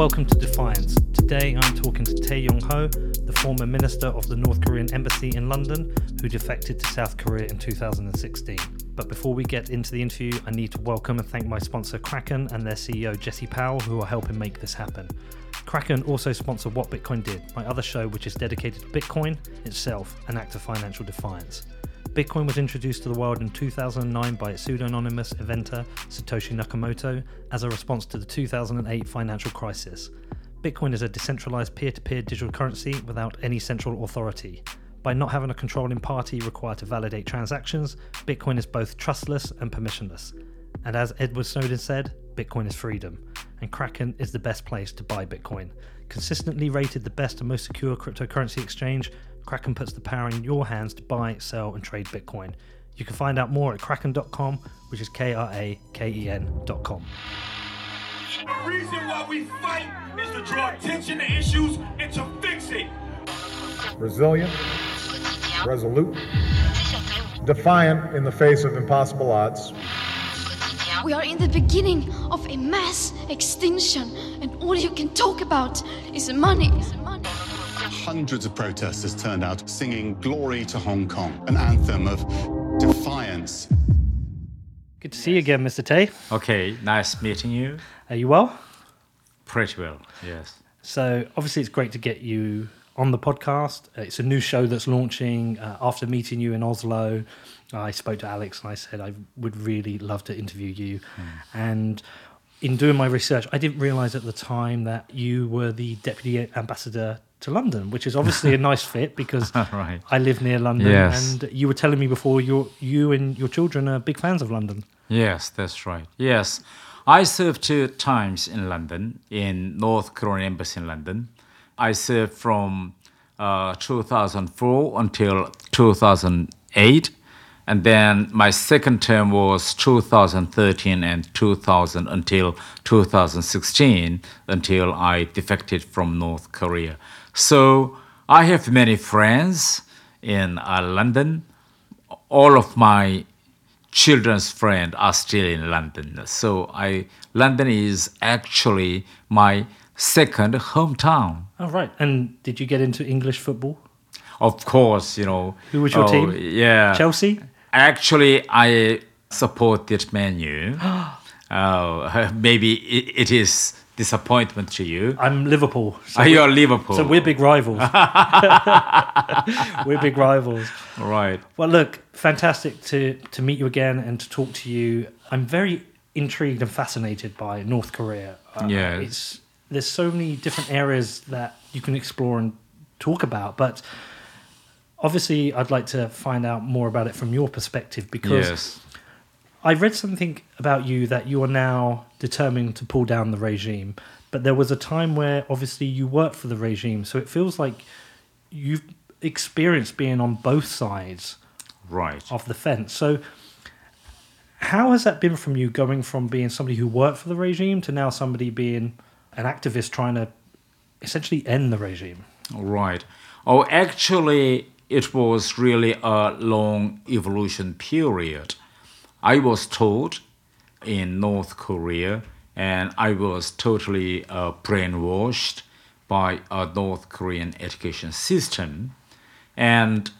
Welcome to Defiance. Today I'm talking to Thae Yong-ho, the former minister of the North Korean embassy in London, who defected to South Korea in 2016. But before we get into the interview, I need to welcome and thank my sponsor Kraken and their CEO Jesse Powell, who are helping make this happen. Kraken also sponsor What Bitcoin Did, my other show which is dedicated to Bitcoin itself, an act of financial defiance. Bitcoin was introduced to the world in 2009 by its pseudonymous inventor Satoshi Nakamoto as a response to the 2008 financial crisis. Bitcoin is a decentralized peer-to-peer digital currency without any central authority. By not having a controlling party required to validate transactions, Bitcoin is both trustless and permissionless. And as Edward Snowden said, Bitcoin is freedom. And Kraken is the best place to buy Bitcoin. Consistently rated the best and most secure cryptocurrency exchange, Kraken puts the power in your hands to buy, sell, and trade Bitcoin. You can find out more at kraken.com, which is kraken.com. The reason why we fight is to draw attention to issues and to fix it. Resilient, resolute, defiant in the face of impossible odds. We are in the beginning of a mass extinction, and all you can talk about is money. Hundreds of protesters turned out singing Glory to Hong Kong, an anthem of defiance. Good to see you again, Mr. Thae. Okay, nice meeting you. Are you well? Pretty well, yes. So obviously it's great to get you on the podcast. It's a new show that's launching. After meeting you in Oslo, I spoke to Alex and I said I would really love to interview you. And in doing my research, I didn't realise at the time that you were the Deputy Ambassador to London, which is obviously a nice fit because right. I live near London. Yes. And you were telling me before you and your children are big fans of London. Yes, that's right. Yes. I served 2 times in London, in North Korean Embassy in London. I served from 2004 until 2008. And then my second term was 2013 and 2000 until 2016, until I defected from North Korea. So I have many friends in London. All of my children's friends are still in London. So London is actually my second hometown. Oh, right. And did you get into English football? Of course, you know. Who was your team? Yeah. Chelsea? Actually, I supported Man U. Maybe it is disappointment to you. I'm Liverpool. So you're Liverpool. So we're big rivals. We're big rivals. Right. Well, look, fantastic to meet you again and to talk to you. I'm very intrigued and fascinated by North Korea. Yes. There's so many different areas that you can explore and talk about, but obviously, I'd like to find out more about it from your perspective, because yes. I read something about you that you are now determined to pull down the regime, but there was a time where obviously you worked for the regime, so it feels like you've experienced being on both sides right. of the fence. So how has that been from you, going from being somebody who worked for the regime to now somebody being an activist trying to essentially end the regime? Right. Oh, actually, it was really a long evolution period. I was taught in North Korea, and I was totally brainwashed by a North Korean education system. And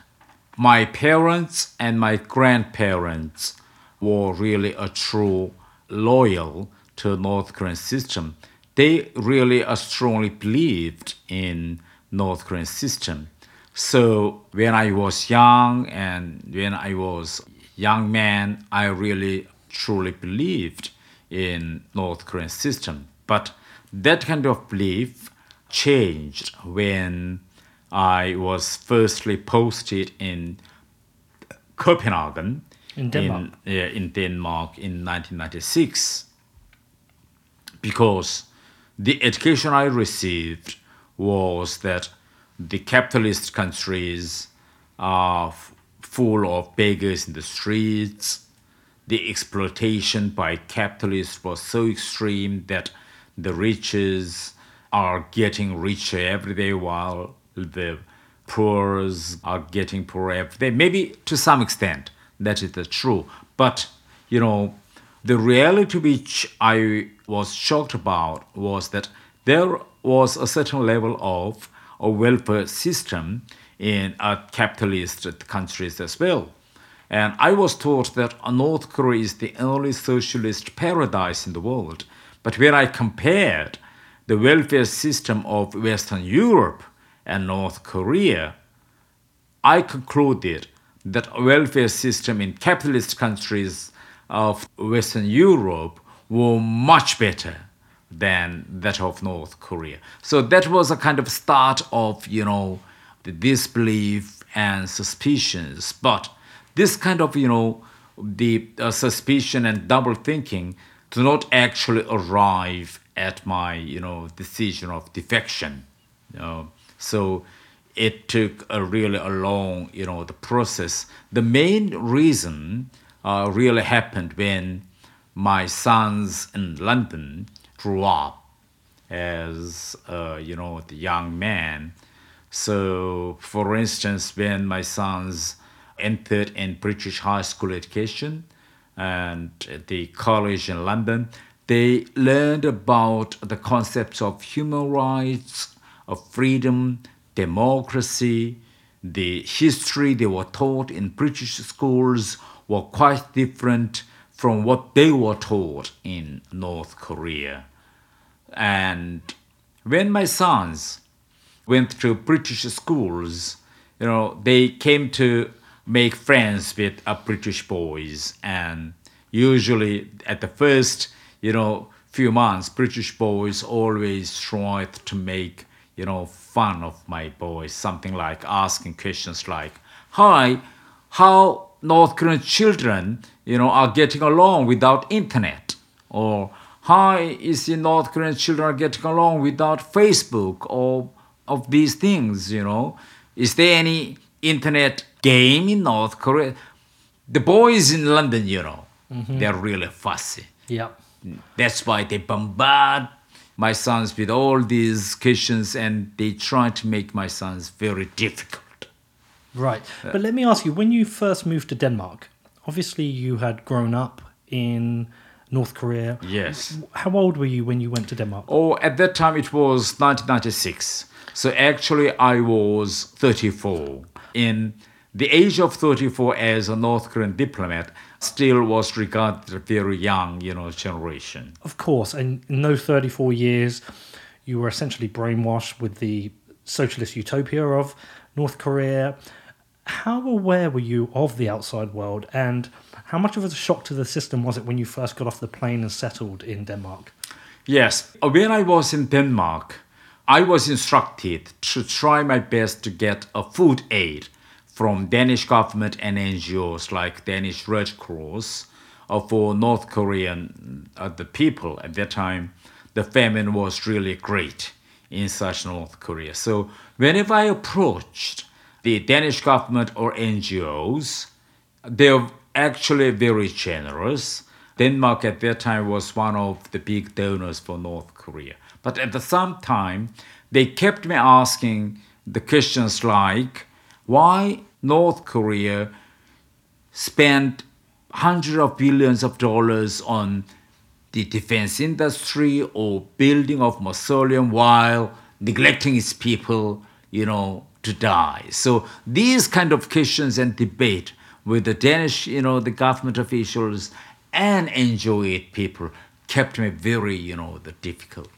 my parents and my grandparents were really a true loyal to North Korean system. They really strongly believed in North Korean system. So when I was young and when I was young man, I really truly believed in North Korean system. But that kind of belief changed when I was firstly posted in Copenhagen. In Denmark? In Denmark in 1996. Because the education I received was that the capitalist countries are full of beggars in the streets. The exploitation by capitalists was so extreme that the riches are getting richer every day while the poor are getting poorer every day. Maybe to some extent that is true. But, you know, the reality which I was shocked about was that there was a certain level of a welfare system in capitalist countries as well. And I was taught that North Korea is the only socialist paradise in the world. But when I compared the welfare system of Western Europe and North Korea, I concluded that a welfare system in capitalist countries of Western Europe were much better than that of North Korea. So that was a kind of start of, the disbelief and suspicions. But this kind of, the suspicion and double thinking do not actually arrive at my, decision of defection. So it took a long, the process. The main reason really happened when my sons in London grew up as, the young man. So, for instance, when my sons entered in British high school education and the college in London, they learned about the concepts of human rights, of freedom, democracy. The history they were taught in British schools were quite different from what they were taught in North Korea. And when my sons went to British schools, they came to make friends with British boys. And usually at the first, few months, British boys always tried to make, fun of my boys, something like asking questions like, "Hi, how North Korean children, are getting along without internet?" Or, "Hi, is the North Korean children are getting along without Facebook?" Or of these things, "Is there any internet game in North Korea?" The boys in London, they're really fussy. Yeah. That's why they bombard my sons with all these questions, and they try to make my sons very difficult. Right. But let me ask you, when you first moved to Denmark, obviously you had grown up in North Korea. Yes. How old were you when you went to Denmark? Oh, at that time it was 1996. So actually I was 34. In the age of 34, as a North Korean diplomat, still was regarded a very young, generation. Of course. And in those 34 years, you were essentially brainwashed with the socialist utopia of North Korea. How aware were you of the outside world, and how much of a shock to the system was it when you first got off the plane and settled in Denmark? Yes. When I was in Denmark, I was instructed to try my best to get a food aid from Danish government and NGOs like Danish Red Cross for North Korean the people. At that time, the famine was really great in such North Korea. So whenever I approached the Danish government or NGOs, they're actually very generous. Denmark at that time was one of the big donors for North Korea. But at the same time, they kept me asking the questions like, why North Korea spent hundreds of billions of dollars on the defense industry or building of mausoleum while neglecting its people, to die. So these kind of questions and debate with the Danish, the government officials and NGO aid people kept me very, difficult.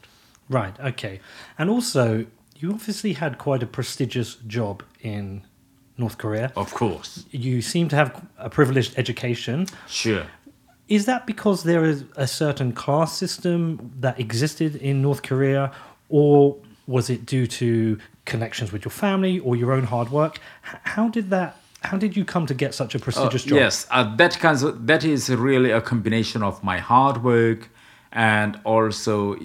Right, okay. And also, you obviously had quite a prestigious job in North Korea. Of course. You seem to have a privileged education. Sure. Is that because there is a certain class system that existed in North Korea, or was it due to connections with your family or your own hard work? How did you come to get such a prestigious job? Yes, that is really a combination of my hard work and also,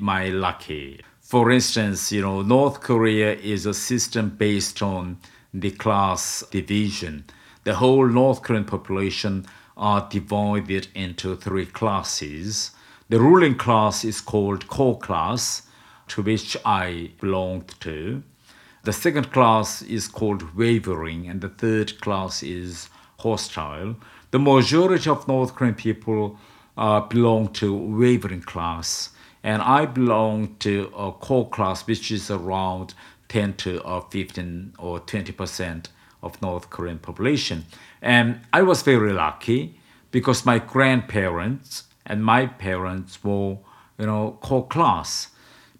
my lucky. For instance, North Korea is a system based on the class division. The whole North Korean population are divided into three classes. The ruling class is called core class, to which I belonged to. The second class is called wavering, and the third class is hostile. The majority of North Korean people belong to wavering class, And I belong to a core class, which is around 10 to 15 or 20% of North Korean population. And I was very lucky because my grandparents and my parents were, core class.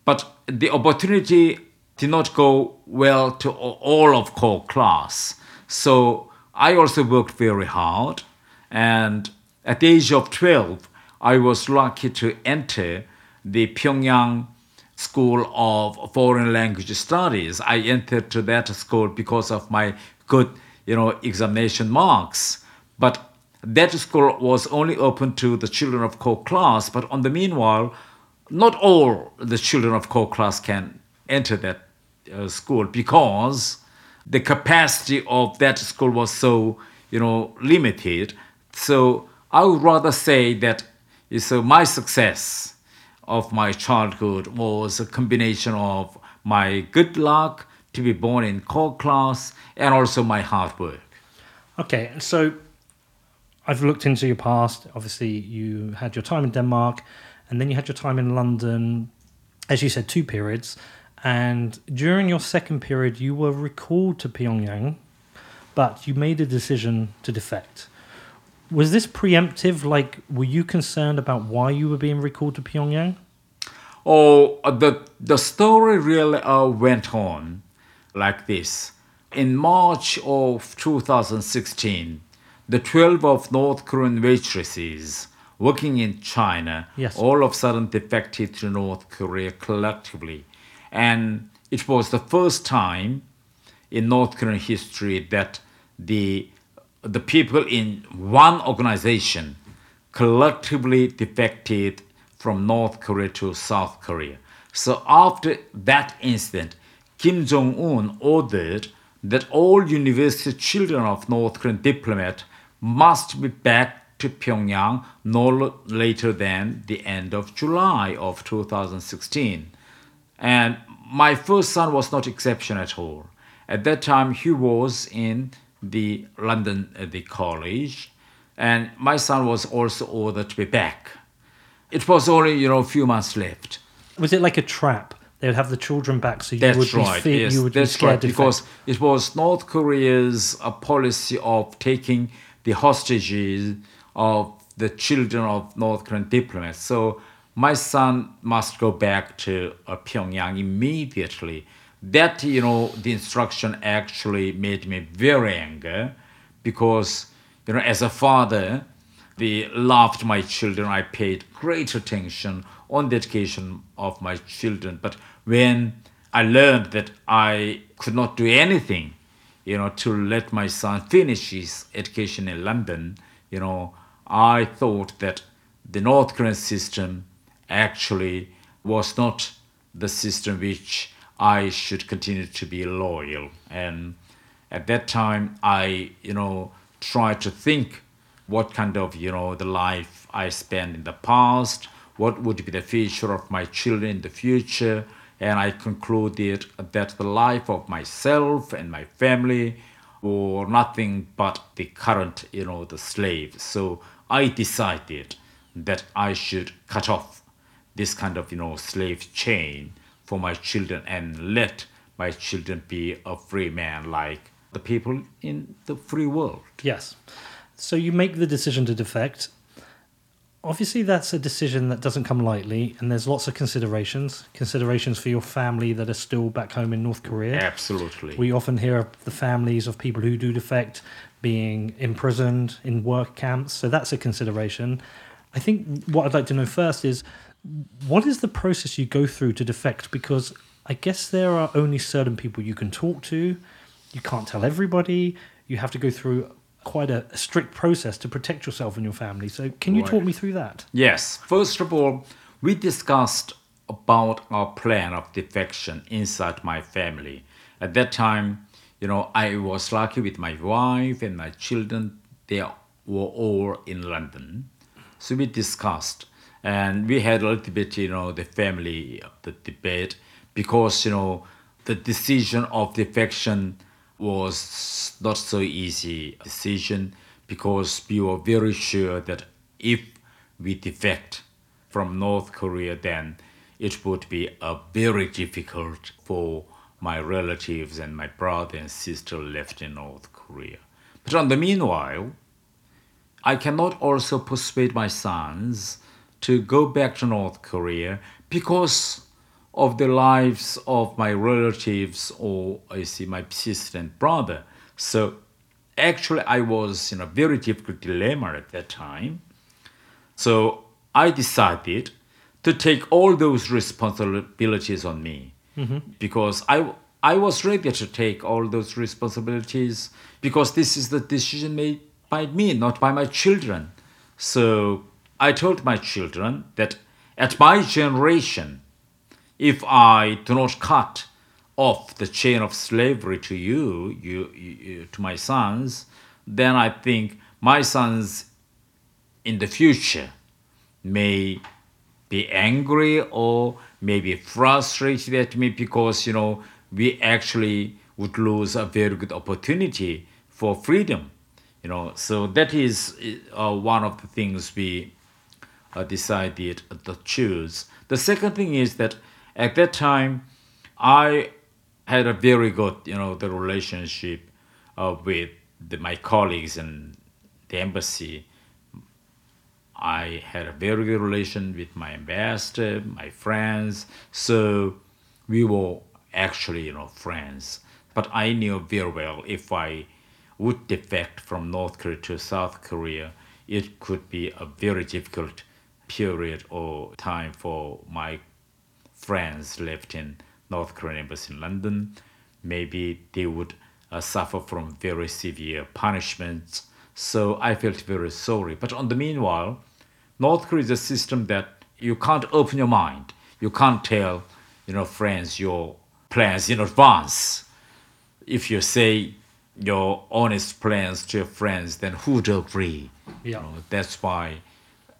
But the opportunity did not go well to all of core class. So I also worked very hard. And at the age of 12, I was lucky to enter the Pyongyang School of Foreign Language Studies. I entered to that school because of my good, examination marks. But that school was only open to the children of core class. But on the meanwhile, not all the children of core class can enter that school because the capacity of that school was so, limited. So I would rather say that my success of my childhood was a combination of my good luck to be born in core class and also my hard work. Okay, so I've looked into your past. Obviously, you had your time in Denmark and then you had your time in London, as you said, 2 periods. And during your second period, you were recalled to Pyongyang, but you made a decision to defect. Was this preemptive? Like, were you concerned about why you were being recalled to Pyongyang? Oh, the story really went on like this. In March of 2016, the 12 of North Korean waitresses working in China, all of a sudden defected to North Korea collectively. And it was the first time in North Korean history that the people in one organization collectively defected from North Korea to South Korea. So after that incident, Kim Jong-un ordered that all university children of North Korean diplomats must be back to Pyongyang no later than the end of July of 2016. And my first son was not exception at all. At that time, he was in the London the college, and my son was also ordered to be back. It was only a few months left. Was it like a trap? They would have the children back, so you would be scared. Because it was North Korea's policy of taking the hostages of the children of North Korean diplomats. So my son must go back to Pyongyang immediately. That, the instruction actually made me very angry because, as a father, they loved my children. I paid great attention on the education of my children. But when I learned that I could not do anything, to let my son finish his education in London, I thought that the North Korean system actually was not the system which I should continue to be loyal. And at that time, I, tried to think what kind of, the life I spent in the past, what would be the future of my children in the future. And I concluded that the life of myself and my family were nothing but the current, the slaves. So I decided that I should cut off this kind of, slave chain for my children and let my children be a free man like the people in the free world. Yes. So you make the decision to defect. Obviously, that's a decision that doesn't come lightly, and there's lots of considerations for your family that are still back home in North Korea. Absolutely. We often hear of the families of people who do defect being imprisoned in work camps, so that's a consideration. I think what I'd like to know first is, what is the process you go through to defect? Because I guess there are only certain people you can talk to. You can't tell everybody. You have to go through quite a strict process to protect yourself and your family. So can you talk me through that? Yes. First of all, we discussed about our plan of defection inside my family. At that time, I was lucky with my wife and my children. They were all in London. So we discussed. And we had a little bit, the family of the debate because, the decision of defection was not so easy decision because we were very sure that if we defect from North Korea, then it would be very difficult for my relatives and my brother and sister left in North Korea. But on the meanwhile, I cannot also persuade my sons to go back to North Korea because of the lives of my relatives or my sister and brother. So actually I was in a very difficult dilemma at that time. So I decided to take all those responsibilities on me, because I was ready to take all those responsibilities, because this is the decision made by me, not by my children. So I told my children that at my generation, if I do not cut off the chain of slavery to you, to my sons, then I think my sons in the future may be angry or maybe frustrated at me, because, you know, we actually would lose a very good opportunity for freedom, you know. So that is one of the things we decided to choose. The second thing is that at that time, I had a very good, the relationship with my colleagues and the embassy. I had a very good relation with my ambassador, my friends. So we were actually, friends. But I knew very well if I would defect from North Korea to South Korea, it could be a very difficult period or time for my friends left in North Korean embassy in London. Maybe they would suffer from very severe punishments. So I felt very sorry. But on the meanwhile, North Korea is a system that you can't open your mind. You can't tell, friends your plans in advance. If you say your honest plans to your friends, then who would agree? Yeah. That's why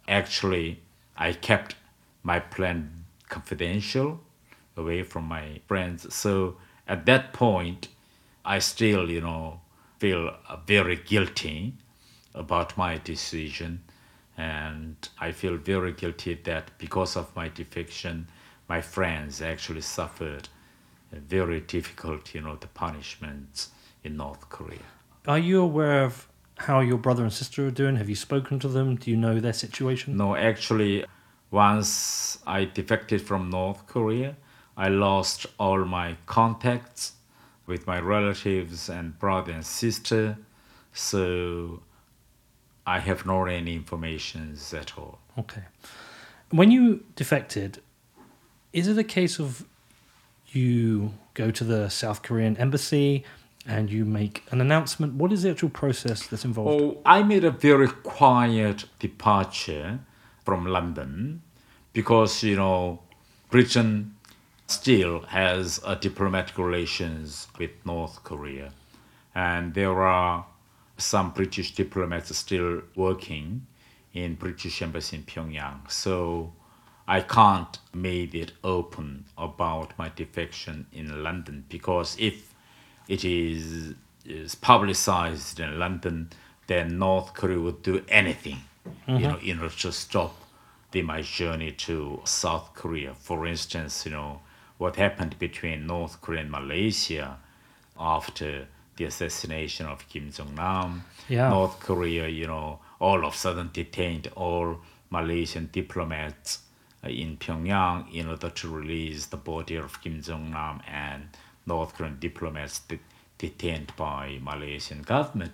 actually I kept my plan confidential, away from my friends. So at that point, I still, feel very guilty about my decision. And I feel very guilty that because of my defection, my friends actually suffered a very difficult, the punishments in North Korea. Are you aware of how your brother and sister are doing? Have you spoken to them? Do you know their situation? No, actually, once I defected from North Korea, I lost all my contacts with my relatives and brother and sister. So I have not any information at all. Okay. When you defected, is it a case of you go to the South Korean embassy and you make an announcement? What is the actual process that's involved? Oh, I made a very quiet departure from London, because, Britain still has diplomatic relations with North Korea. And there are some British diplomats still working in British embassy in Pyongyang. So I can't make it open about my defection in London, because if it is publicized in London, then North Korea would do anything, in order to stop my journey to South Korea. For instance, what happened between North Korea and Malaysia after the assassination of Kim Jong-nam. Yeah. North Korea, all of a sudden detained all Malaysian diplomats in Pyongyang in order to release the body of Kim Jong-nam, and North Korean diplomats detained by Malaysian government.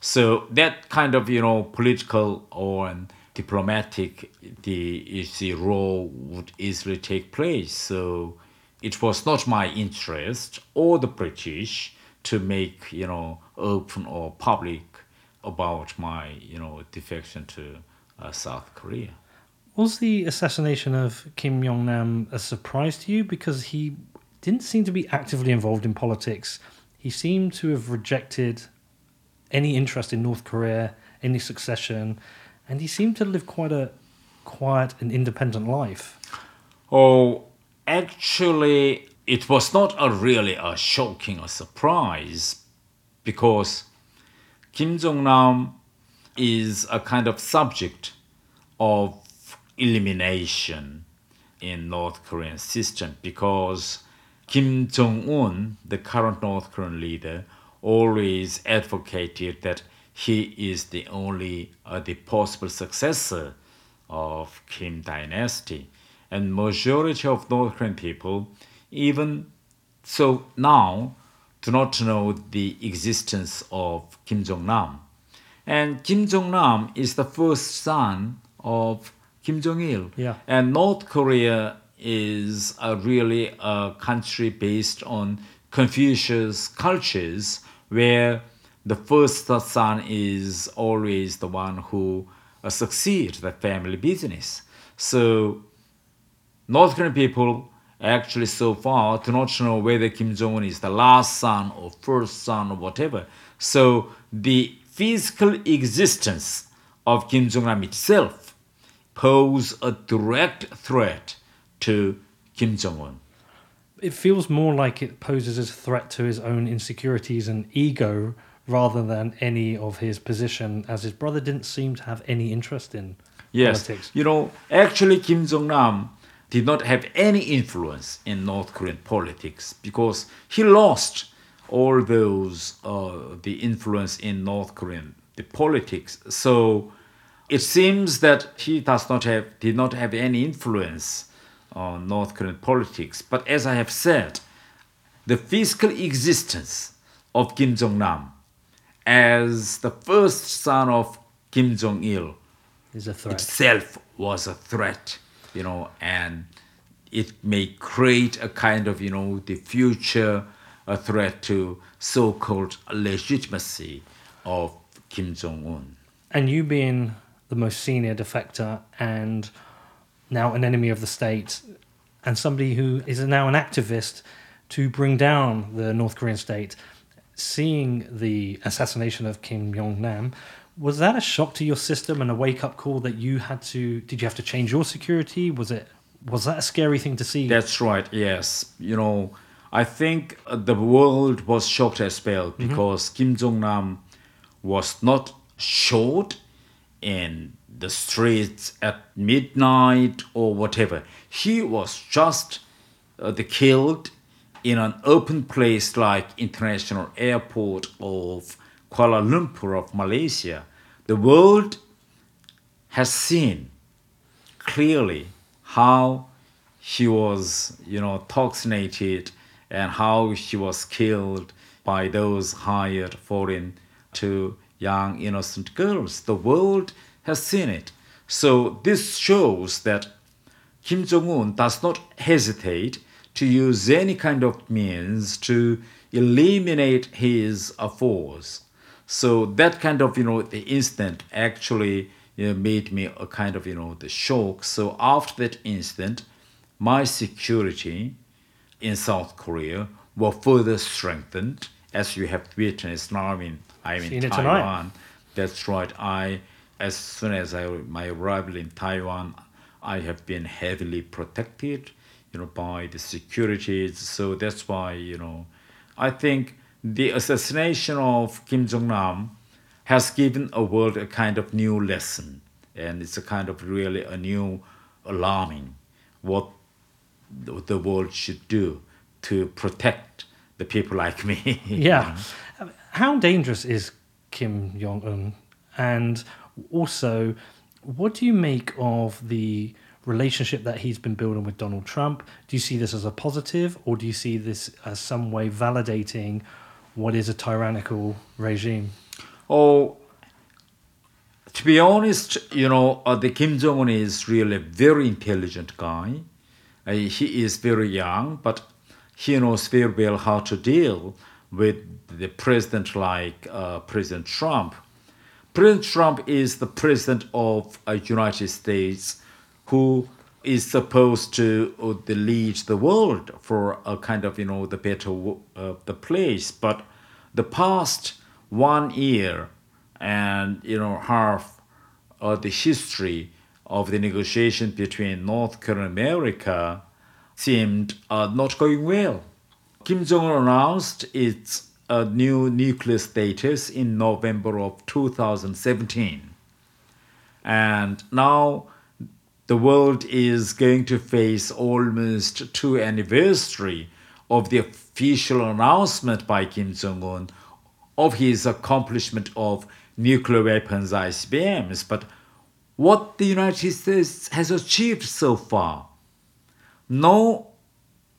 So that kind of, political or diplomatic, the role would easily take place. So it was not my interest or the British to make, open or public about my, defection to South Korea. Was the assassination of Kim Jong-nam a surprise to you? Because he didn't seem to be actively involved in politics. He seemed to have rejected any interest in North Korea, any succession, and he seemed to live quite a quiet and independent life. Oh, actually, it was not really shocking or surprise, because Kim Jong-nam is a kind of subject of elimination in North Korean system, because Kim Jong-un, the current North Korean leader, always advocated that he is the only the possible successor of Kim dynasty. And majority of North Korean people, even so now, do not know the existence of Kim Jong-nam. And Kim Jong-nam is the first son of Kim Jong-il. Yeah. And North Korea is really a country based on Confucius cultures, where the first son is always the one who succeeds the family business. So North Korean people actually so far do not know whether Kim Jong-un is the last son or first son or whatever. So the physical existence of Kim Jong-nam itself poses a direct threat to Kim Jong-un. It feels more like it poses as a threat to his own insecurities and ego rather than any of his position, as his brother didn't seem to have any interest in politics. You know, actually Kim Jong-nam did not have any influence in North Korean politics, because he lost all those the influence in North Korean the politics. So it seems that he did not have any influence on North Korean politics. But as I have said, the physical existence of Kim Jong-nam as the first son of Kim Jong-il itself was a threat, you know, and it may create a kind of, you know, the future a threat to so-called legitimacy of Kim Jong-un. And you being the most senior defector and now an enemy of the state, and somebody who is now an activist to bring down the North Korean state, seeing the assassination of Kim Jong-nam, was that a shock to your system and a wake-up call that you had to... Did you have to change your security? Was that a scary thing to see? That's right, yes. You know, I think the world was shocked as well, because Kim Jong-nam was not shot in the streets at midnight or whatever. He was just killed in an open place like international airport of Kuala Lumpur of Malaysia. The world has seen clearly how he was, you know, toxinated and how he was killed by those hired foreign to young innocent girls. The world has seen it. So this shows that Kim Jong-un does not hesitate to use any kind of means to eliminate his foes. So that kind of, you know, the incident actually, you know, made me a kind of, you know, the shock. So after that incident, my security in South Korea were further strengthened, as you have witnessed now. I'm in Taiwan. That's right. As soon as my arrival in Taiwan, I have been heavily protected, you know, by the security. So that's why, you know, I think the assassination of Kim Jong-nam has given a world a kind of new lesson, and it's a kind of really a new alarming what the world should do to protect the people like me. Yeah. You know? How dangerous is Kim Jong-un? And also, what do you make of the relationship that he's been building with Donald Trump? Do you see this as a positive, or do you see this as some way validating what is a tyrannical regime? Oh, to be honest, you know, the Kim Jong-un is really a very intelligent guy. He is very young, but he knows very well how to deal with the president like President Trump. President Trump is the president of the United States, who is supposed to lead the world for a kind of, you know, the better the place. But the past 1 year and, you know, half of the history of the negotiation between North Korea and America seemed not going well. Kim Jong-un announced its a new nuclear status in November of 2017. And now the world is going to face almost 2 anniversary of the official announcement by Kim Jong-un of his accomplishment of nuclear weapons ICBMs. But what the United States has achieved so far? No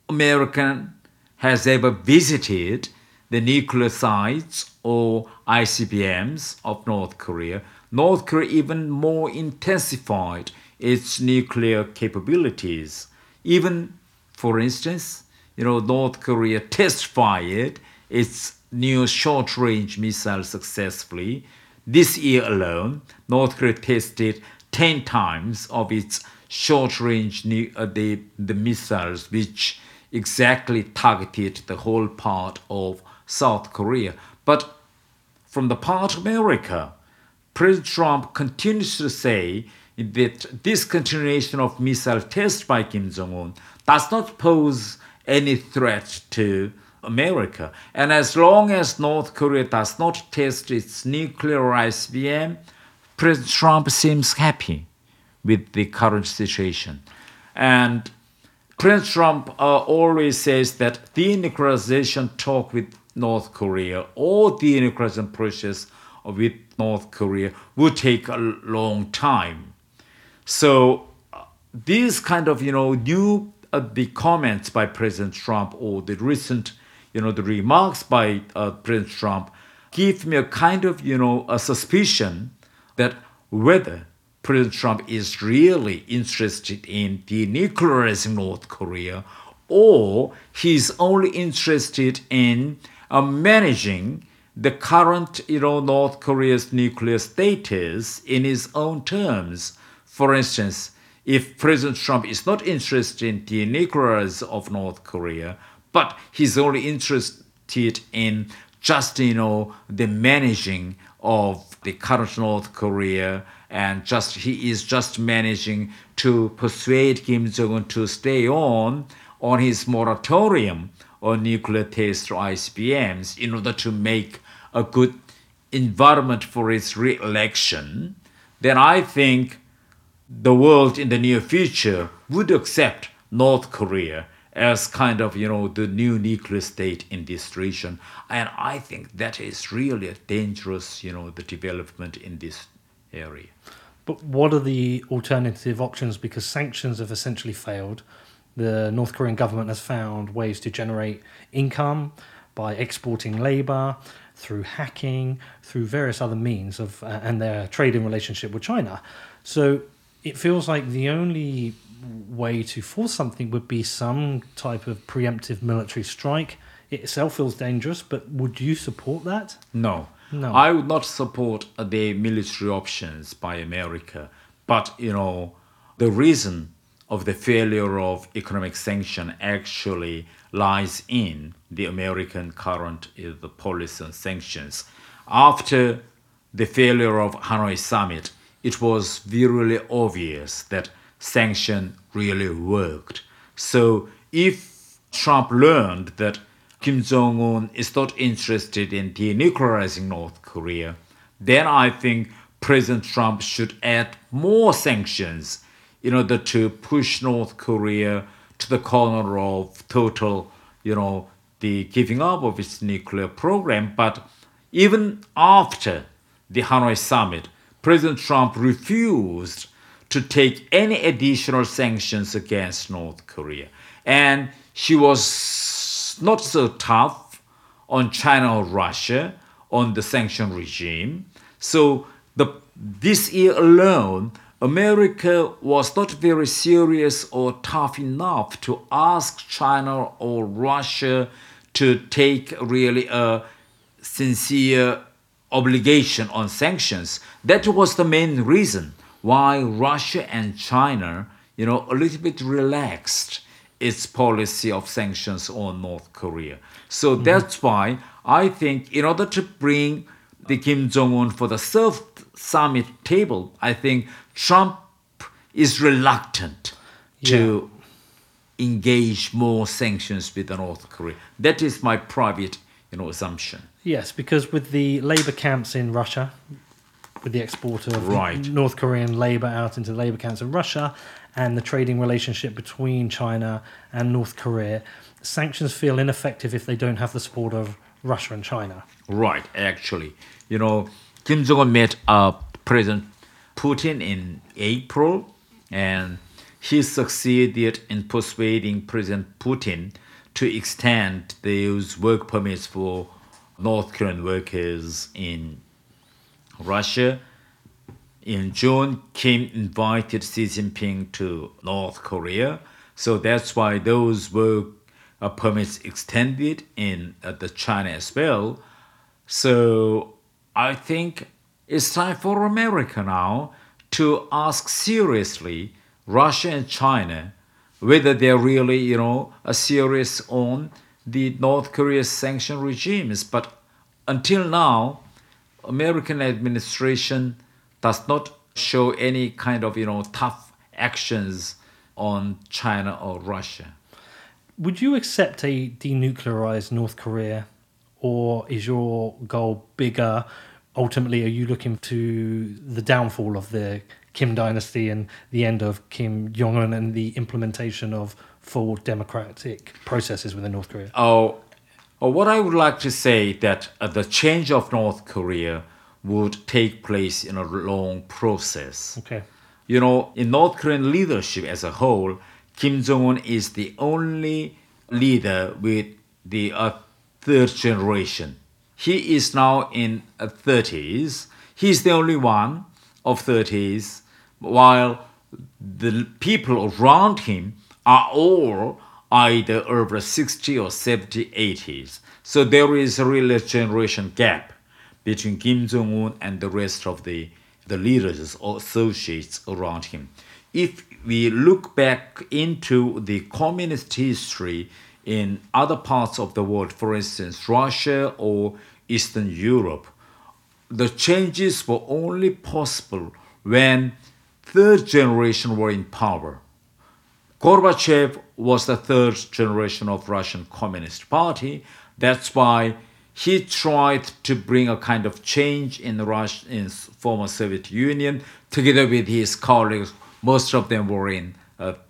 American has ever visited the nuclear sites or ICBMs of North Korea. North Korea even more intensified its nuclear capabilities. Even, for instance, North Korea test fired its new short-range missile successfully. This year alone, North Korea tested 10 times of its short-range the missiles, which exactly targeted the whole part of South Korea. But from the part of America, President Trump continues to say that this continuation of missile tests by Kim Jong-un does not pose any threat to America. And as long as North Korea does not test its nuclear ICBM, President Trump seems happy with the current situation. And President Trump always says that the denuclearization talk with North Korea or the denuclearization process with North Korea would take a long time. So these kind of, new the comments by President Trump or the recent, the remarks by President Trump give me a kind of, a suspicion that whether President Trump is really interested in denuclearizing North Korea or he's only interested in managing the current, North Korea's nuclear status in his own terms. For instance, if President Trump is not interested in denuclearization of North Korea, but he's only interested in just, the managing of the current North Korea, and he is just managing to persuade Kim Jong-un to stay on his moratorium on nuclear tests or ICBMs in order to make a good environment for his re-election, then I think the world in the near future would accept North Korea as kind of, the new nuclear state in this region. And I think that is really a dangerous, the development in this area. But what are the alternative options? Because sanctions have essentially failed. The North Korean government has found ways to generate income by exporting labor, through hacking, through various other means of, and their trading relationship with China. So it feels like the only way to force something would be some type of preemptive military strike. It itself feels dangerous, but would you support that? No. I would not support the military options by America. But, the reason of the failure of economic sanction actually lies in the American current the policy and sanctions. After the failure of Hanoi summit, it was virally obvious that sanction really worked. So if Trump learned that Kim Jong-un is not interested in denuclearizing North Korea, then I think President Trump should add more sanctions in order to push North Korea to the corner of total, the giving up of its nuclear program. But even after the Hanoi summit, President Trump refused to take any additional sanctions against North Korea. And he was not so tough on China or Russia on the sanction regime. So this year alone, America was not very serious or tough enough to ask China or Russia to take really a sincere obligation on sanctions. That was the main reason why Russia and China, a little bit relaxed its policy of sanctions on North Korea. So that's why I think in order to bring the Kim Jong-un for the self-summit table, I think Trump is reluctant to engage more sanctions with North Korea. That is my private, assumption. Yes, because with the labor camps in Russia, with the export of North Korean labor out into labor camps in Russia, and the trading relationship between China and North Korea. Sanctions feel ineffective if they don't have the support of Russia and China. Right, actually. You know, Kim Jong-un met President Putin in April, and he succeeded in persuading President Putin to extend those work permits for North Korean workers in Russia. In June, Kim invited Xi Jinping to North Korea. So that's why those work permits extended in the China as well. So I think it's time for America now to ask seriously Russia and China whether they're really, you know, serious on the North Korea's sanction regimes. But until now, American administration does not show any kind of, you know, tough actions on China or Russia. Would you accept a denuclearized North Korea, or is your goal bigger? Ultimately, are you looking to the downfall of the Kim dynasty and the end of Kim Jong-un and the implementation of full democratic processes within North Korea? What I would like to say that the change of North Korea would take place in a long process. Okay. You know, in North Korean leadership as a whole, Kim Jong-un is the only leader with the third generation. He is now in 30s. He's the only one of 30s, while the people around him are all either over 60 or 70, 80s. So there is a real generation gap between Kim Jong-un and the rest of the leaders or associates around him. If we look back into the communist history in other parts of the world, for instance, Russia or Eastern Europe, the changes were only possible when third generation were in power. Gorbachev was the third generation of Russian Communist Party. That's why he tried to bring a kind of change in the in former Soviet Union, together with his colleagues. Most of them were in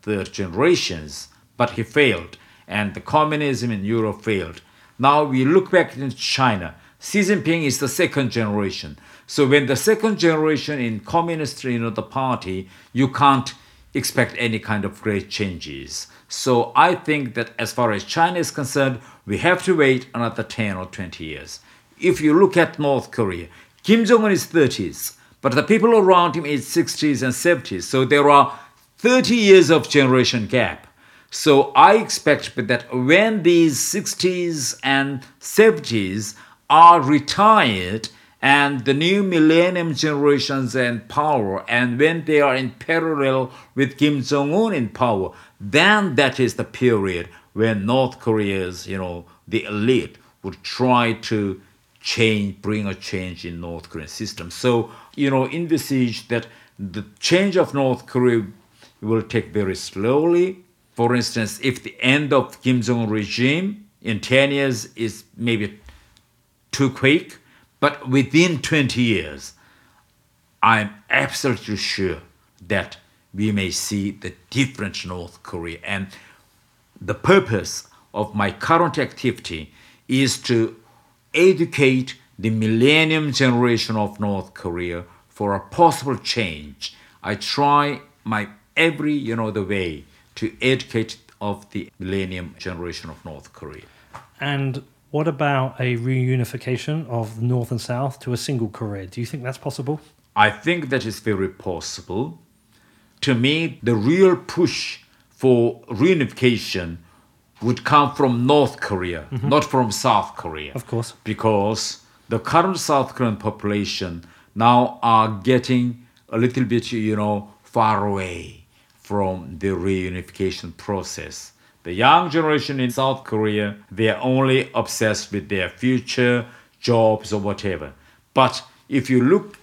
third generations, but he failed, and the communism in Europe failed. Now we look back in China. Xi Jinping is the second generation. So when the second generation in communist, you know, the party, you can't expect any kind of great changes. So I think that as far as China is concerned, we have to wait another 10 or 20 years. If you look at North Korea, Kim Jong-un is 30s, but the people around him is 60s and 70s. So there are 30 years of generation gap. So I expect that when these 60s and 70s are retired and the new millennium generations are in power, and when they are in parallel with Kim Jong-un in power, then that is the period when North Korea's, you know, the elite would try to change, bring a change in North Korean system. So, you know, envisage that the change of North Korea will take very slowly. For instance, if the end of Kim Jong-un regime in 10 years is maybe too quick, but within 20 years, I'm absolutely sure that we may see the different North Korea. And the purpose of my current activity is to educate the millennium generation of North Korea for a possible change. I try my every, you know, the way to educate of the millennium generation of North Korea. And what about a reunification of North and South to a single Korea? Do you think that's possible? I think that is very possible. To me, the real push for reunification would come from North Korea, not from South Korea. Of course. Because the current South Korean population now are getting a little bit, you know, far away from the reunification process. The young generation in South Korea, they are only obsessed with their future, jobs or whatever. But if you look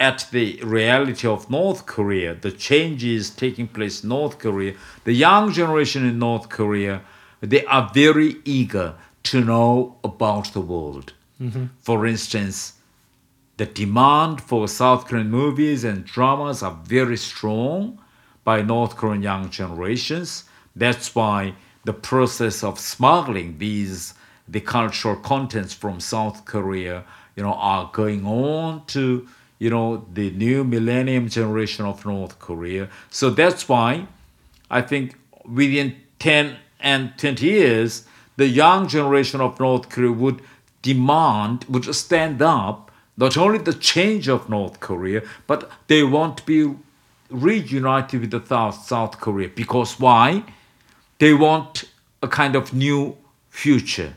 at the reality of North Korea, the changes taking place in North Korea, the young generation in North Korea, they are very eager to know about the world. For instance, the demand for South Korean movies and dramas are very strong, by North Korean young generations. That's why the process of smuggling the cultural contents from South Korea, are going on to, the new millennium generation of North Korea. So that's why I think within 10 and 20 years, the young generation of North Korea would stand up, not only the change of North Korea, but they want to be reunited with the South Korea. Because why? They want a kind of new future.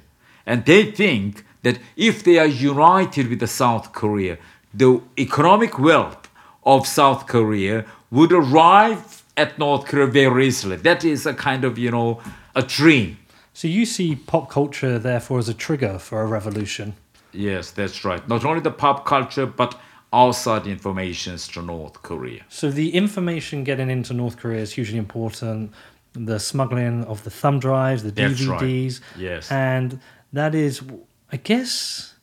And they think that if they are united with the South Korea, the economic wealth of South Korea would arrive at North Korea very easily. That is a kind of, a dream. So you see pop culture, therefore, as a trigger for a revolution. Yes, that's right. Not only the pop culture, but outside informations to North Korea. So the information getting into North Korea is hugely important. The smuggling of the thumb drives, the DVDs. Right. Yes. And that is, I guess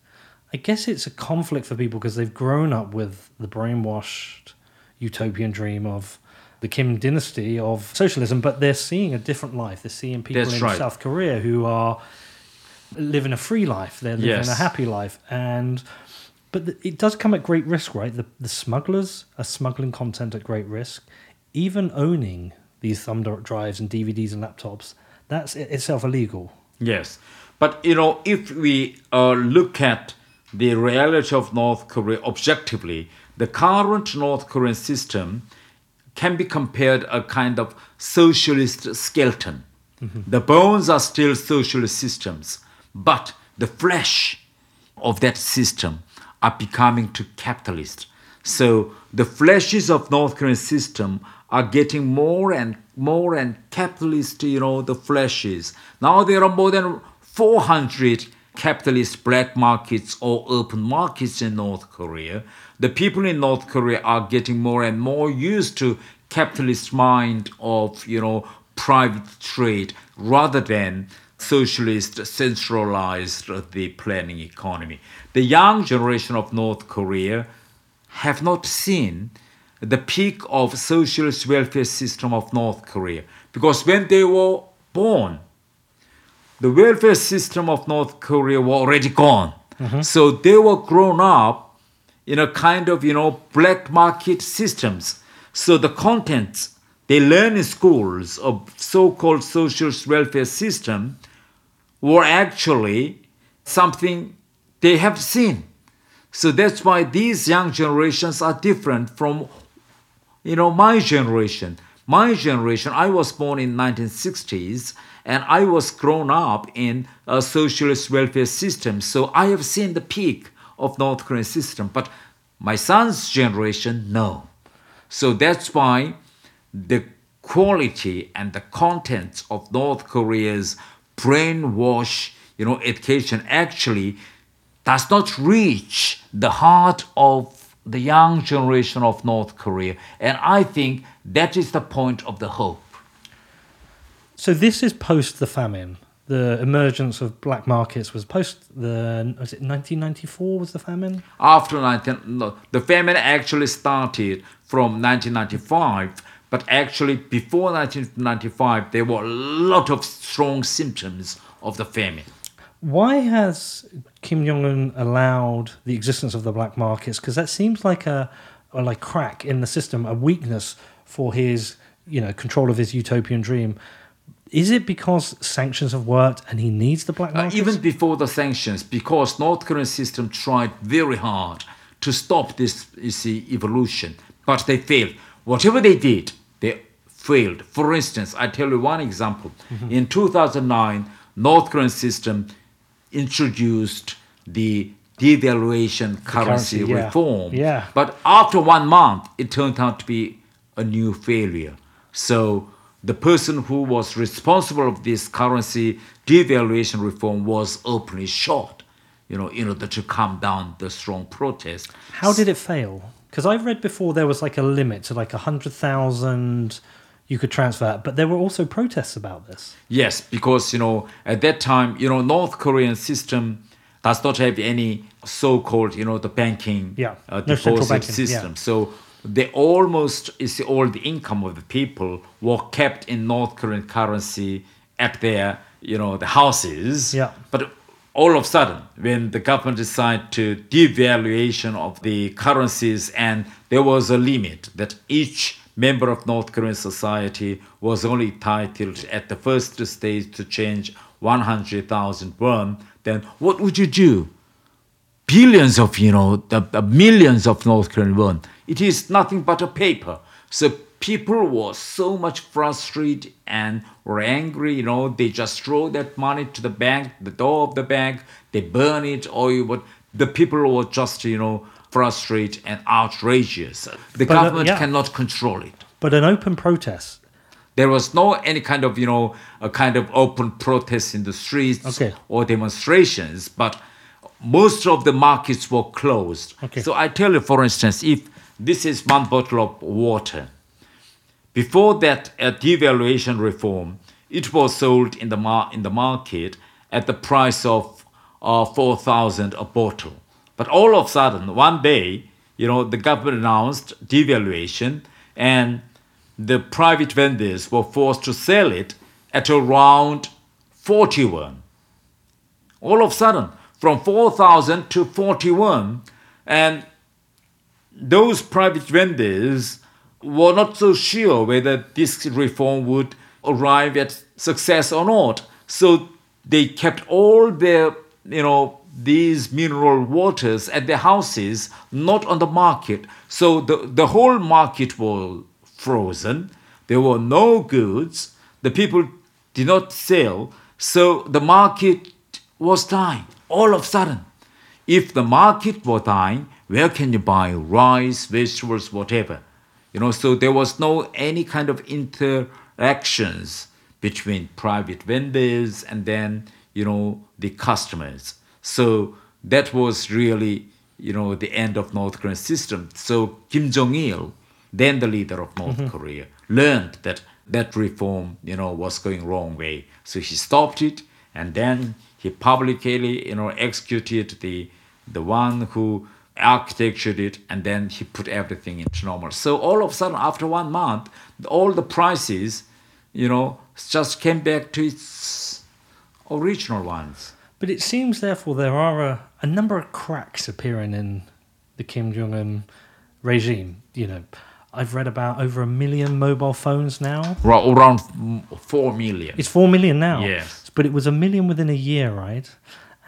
it's a conflict for people because they've grown up with the brainwashed utopian dream of the Kim dynasty of socialism, but they're seeing a different life. They're seeing people South Korea who are living a free life. They're living a happy life. But it does come at great risk, right? The smugglers are smuggling content at great risk. Even owning these thumb drives and DVDs and laptops, that's itself illegal. Yes. But, if we look at the reality of North Korea objectively, the current North Korean system can be compared a kind of socialist skeleton. Mm-hmm. The bones are still socialist systems, but the flesh of that system are becoming too capitalist. So the fleshes of North Korean system are getting more and capitalist, the fleshes. Now there are more than 400 capitalist black markets or open markets in North Korea. The people in North Korea are getting more and more used to capitalist mind of, private trade rather than socialist, centralized, the planning economy. The young generation of North Korea have not seen the peak of socialist welfare system of North Korea because when they were born, the welfare system of North Korea were already gone. Mm-hmm. So they were grown up in a kind of, black market systems. So the contents they learn in schools of so-called socialist welfare system were actually something they have seen. So that's why these young generations are different from, my generation. My generation, I was born in 1960s, and I was grown up in a socialist welfare system. So I have seen the peak of North Korean system. But my son's generation, no. So that's why the quality and the contents of North Korea's brainwash, education actually does not reach the heart of the young generation of North Korea. And I think that is the point of the hope. So this is post the famine. The emergence of black markets was post 1994 was the famine? After the famine actually started from 1995, but actually before 1995, there were a lot of strong symptoms of the famine. Why has Kim Jong-un allowed the existence of the black markets? Because that seems like a crack in the system, a weakness for his, control of his utopian dream. Is it because sanctions have worked and he needs the black markets? Even before the sanctions, because North Korean system tried very hard to stop this evolution, but they failed. Whatever they did, they failed. For instance, I tell you one example. Mm-hmm. In 2009, North Korean system introduced the devaluation currency reform. Yeah. But after 1 month, it turned out to be a new failure. So the person who was responsible for this currency devaluation reform was openly shot, in order to calm down the strong protest. How did it fail? Because I've read before there was a limit to 100,000 you could transfer, but there were also protests about this. Yes, because, at that time, North Korean system does not have any so-called, the banking deposit system. Yeah. So all the income of the people were kept in North Korean currency at their, the houses. Yeah. But all of a sudden, when the government decided to devaluation of the currencies, and there was a limit that each member of North Korean society was only entitled at the first stage to change 100,000 won, then what would you do? Billions of, the millions of North Korean won. It is nothing but a paper. So people were so much frustrated and were angry. They just throw that money to the bank, the door of the bank. They burn it. The people were just, frustrated and outrageous. The government cannot control it. But an open protest. There was no any kind of, a kind of open protest in the streets or demonstrations, but most of the markets were closed. Okay. So I tell you, for instance, if this is one bottle of water, before that devaluation reform, it was sold in the market at the price of 4,000 a bottle. But all of a sudden, one day, the government announced devaluation, and the private vendors were forced to sell it at around 40 won. All of a sudden, from 4,000 to 40 won, and those private vendors were not so sure whether this reform would arrive at success or not. So they kept all their, these mineral waters at their houses, not on the market. So the whole market was frozen. There were no goods. The people did not sell. So the market was dying all of a sudden. If the market were dying, where can you buy rice, vegetables, whatever? So there was no any kind of interactions between private vendors and then, the customers. So that was really, the end of North Korean system. So Kim Jong-il, then the leader of North Korea, learned that reform, was going wrong way. So he stopped it, and then he publicly, executed the one who architectured it, and then he put everything into normal. So all of a sudden, after 1 month, all the prices, just came back to its original ones. But it seems, therefore, there are a number of cracks appearing in the Kim Jong-un regime. I've read about over 1 million mobile phones now. Right, around 4 million. It's 4 million now. Yes. But it was 1 million within a year, right?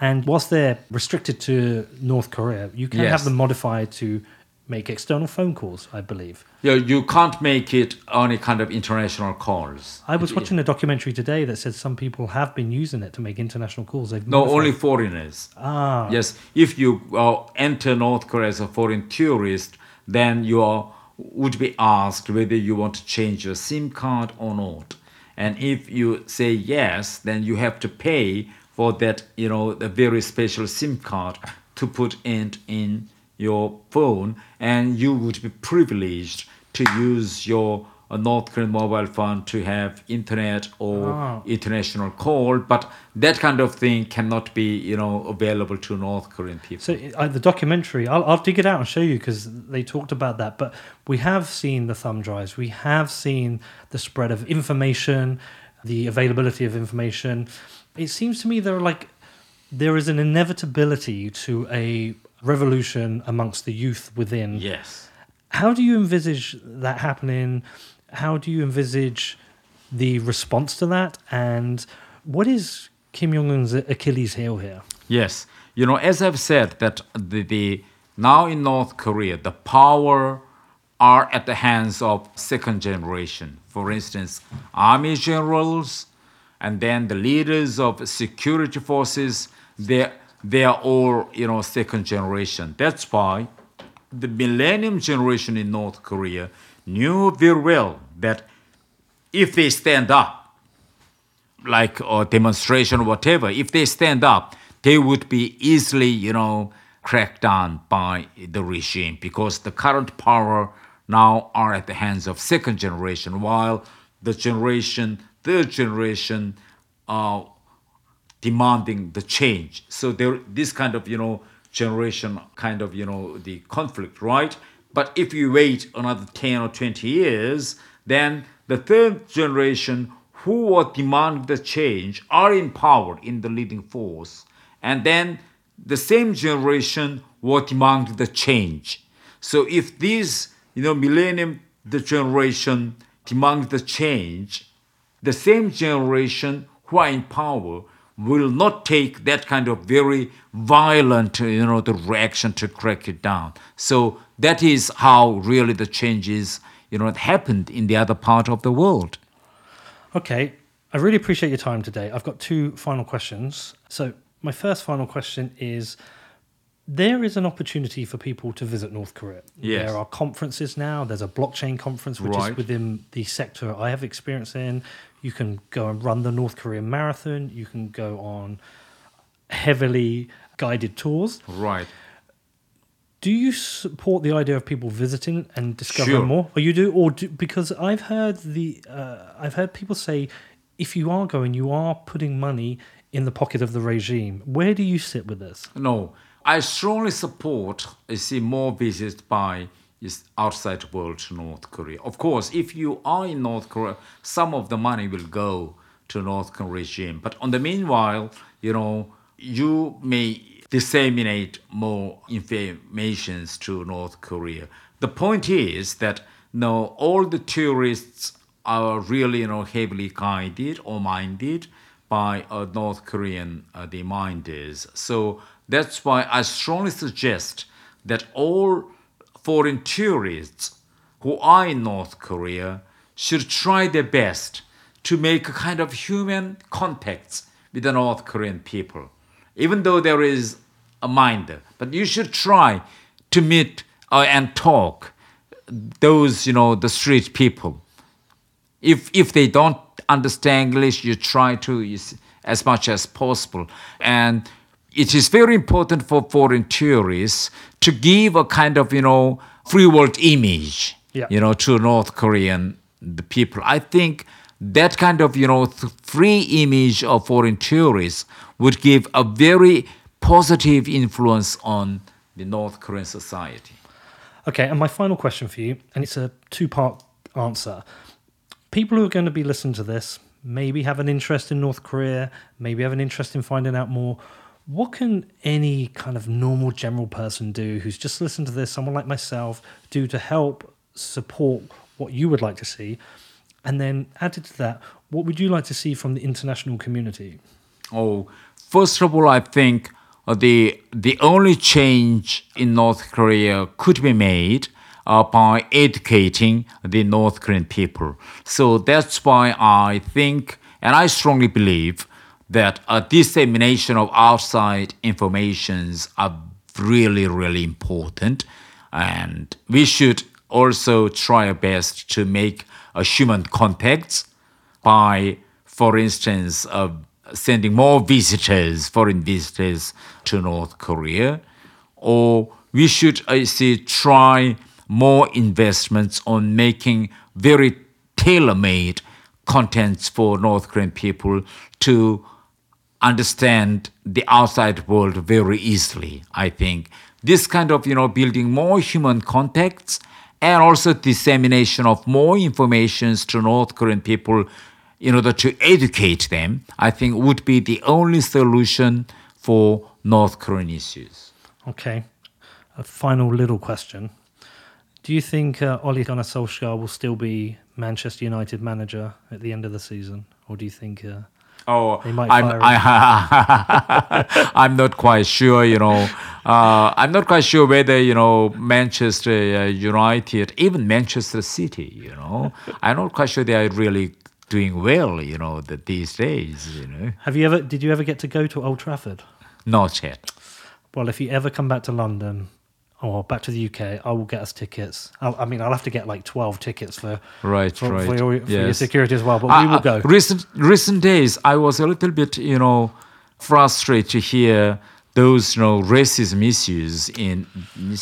And whilst they're restricted to North Korea, you can have them modified to make external phone calls, I believe. Yeah, you can't make it any kind of international calls. I was watching a documentary today that said some people have been using it to make international calls. Only foreigners. Ah. Yes, if you enter North Korea as a foreign tourist, then you would be asked whether you want to change your SIM card or not. And if you say yes, then you have to pay for that, the very special SIM card to put in your phone, and you would be privileged to use your North Korean mobile phone to have internet or international call, but that kind of thing cannot be, available to North Korean people. So the documentary, I'll dig it out and show you, because they talked about that, but we have seen the thumb drives, we have seen the spread of information, the availability of information. It seems to me there is an inevitability to a revolution amongst the youth within. Yes. How do you envisage that happening? How do you envisage the response to that? And what is Kim Jong-un's Achilles heel here? Yes. As I've said, that the now in North Korea, the power are at the hands of second generation. For instance, army generals, and then the leaders of security forces, they are all, second generation. That's why the millennium generation in North Korea knew very well that if they stand up, like a demonstration or whatever, if they stand up, they would be easily, cracked down by the regime, because the current power now are at the hands of second generation, while the third generation are demanding the change. So there, this kind of, generation kind of, the conflict, right? But if you wait another 10 or 20 years, then the third generation who was demanding the change are in power in the leading force. And then the same generation was demanding the change. So if these, millennium, the generation demand the change, the same generation who are in power will not take that kind of very violent, the reaction to crack it down. So that is how really the changes, happened in the other part of the world. Okay, I really appreciate your time today. I've got two final questions. So my first final question is, there is an opportunity for people to visit North Korea. Yes. There are conferences now. There's a blockchain conference, which is within the sector I have experience in. You can go and run the North Korean marathon. You can go on heavily guided tours. Right. Do you support the idea of people visiting and discovering more? Or you do, because I've heard people say, if you are going, you are putting money in the pocket of the regime. Where do you sit with this? No. I strongly support more visits by outside world to North Korea. Of course, if you are in North Korea, some of the money will go to North Korean regime. But on the meanwhile, you may disseminate more information to North Korea. The point is that all the tourists are really heavily guided or minded by North Korean demanders. So that's why I strongly suggest that all foreign tourists who are in North Korea should try their best to make a kind of human contacts with the North Korean people, even though there is a minder. But you should try to meet and talk those, the street people. If they don't understand English, you try to as much as possible. And it is very important for foreign tourists to give a kind of, free world image, to North Korean people. I think that kind of, free image of foreign tourists would give a very positive influence on the North Korean society. Okay, and my final question for you, and it's a two-part answer. People who are going to be listening to this maybe have an interest in North Korea, maybe have an interest in finding out more. What can any kind of normal general person do who's just listened to this, someone like myself, do to help support what you would like to see? And then added to that, what would you like to see from the international community? Oh, first of all, I think the only change in North Korea could be made by educating the North Korean people. So that's why I think, and I strongly believe, that a dissemination of outside informations are really, really important. And we should also try our best to make a human contacts by, for instance, sending more visitors, foreign visitors to North Korea. Or we should try more investments on making very tailor-made contents for North Korean people to understand the outside world very easily, I think. This kind of, building more human contacts and also dissemination of more informations to North Korean people in order to educate them, I think would be the only solution for North Korean issues. Okay. A final little question. Do you think Ole Gunnar Solskjaer will still be Manchester United manager at the end of the season? Or do you think... they might I'm not quite sure, I'm not quite sure whether, Manchester United, even Manchester City, I'm not quite sure they are really doing well, these days, Did you ever get to go to Old Trafford? Not yet. Well, if you ever come back to London or back to the UK, I will get us tickets. I'll have to get like 12 tickets for your security as well, but we will go. Recent days, I was a little bit, frustrated to hear those, racism issues.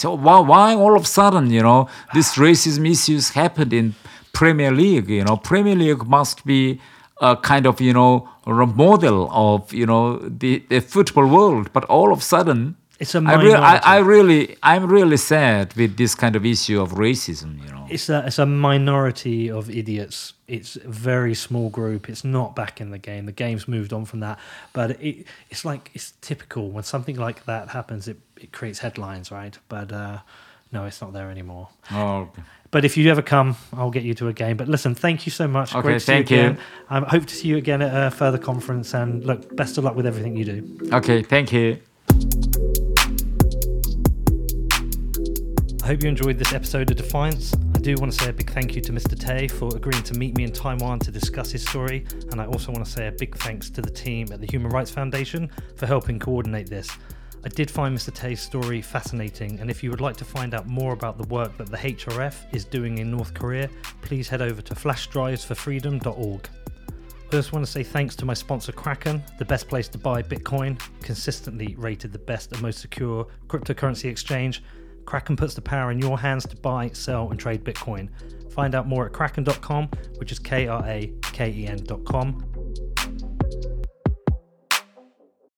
Why all of a sudden, this racism issues happened in Premier League? Premier League must be a kind of, a model of, the football world, but all of a sudden... It's a minority. I'm really sad with this kind of issue of racism. You know, it's a minority of idiots. It's a very small group. It's not back in the game. The game's moved on from that. But it's typical when something like that happens. It creates headlines, right? But no, it's not there anymore. Oh. Okay. But if you ever come, I'll get you to a game. But listen, thank you so much. Okay, thank you. I hope to see you again at a further conference. And look, best of luck with everything you do. Okay, thank you. I hope you enjoyed this episode of Defiance. I do want to say a big thank you to Mr. Thae for agreeing to meet me in Taiwan to discuss his story. And I also want to say a big thanks to the team at the Human Rights Foundation for helping coordinate this. I did find Mr. Thae's story fascinating, and if you would like to find out more about the work that the HRF is doing in North Korea, please head over to flashdrivesforfreedom.org. I just want to say thanks to my sponsor Kraken, the best place to buy Bitcoin, consistently rated the best and most secure cryptocurrency exchange. Kraken puts the power in your hands to buy, sell and trade Bitcoin. Find out more at kraken.com, which is Kraken.com.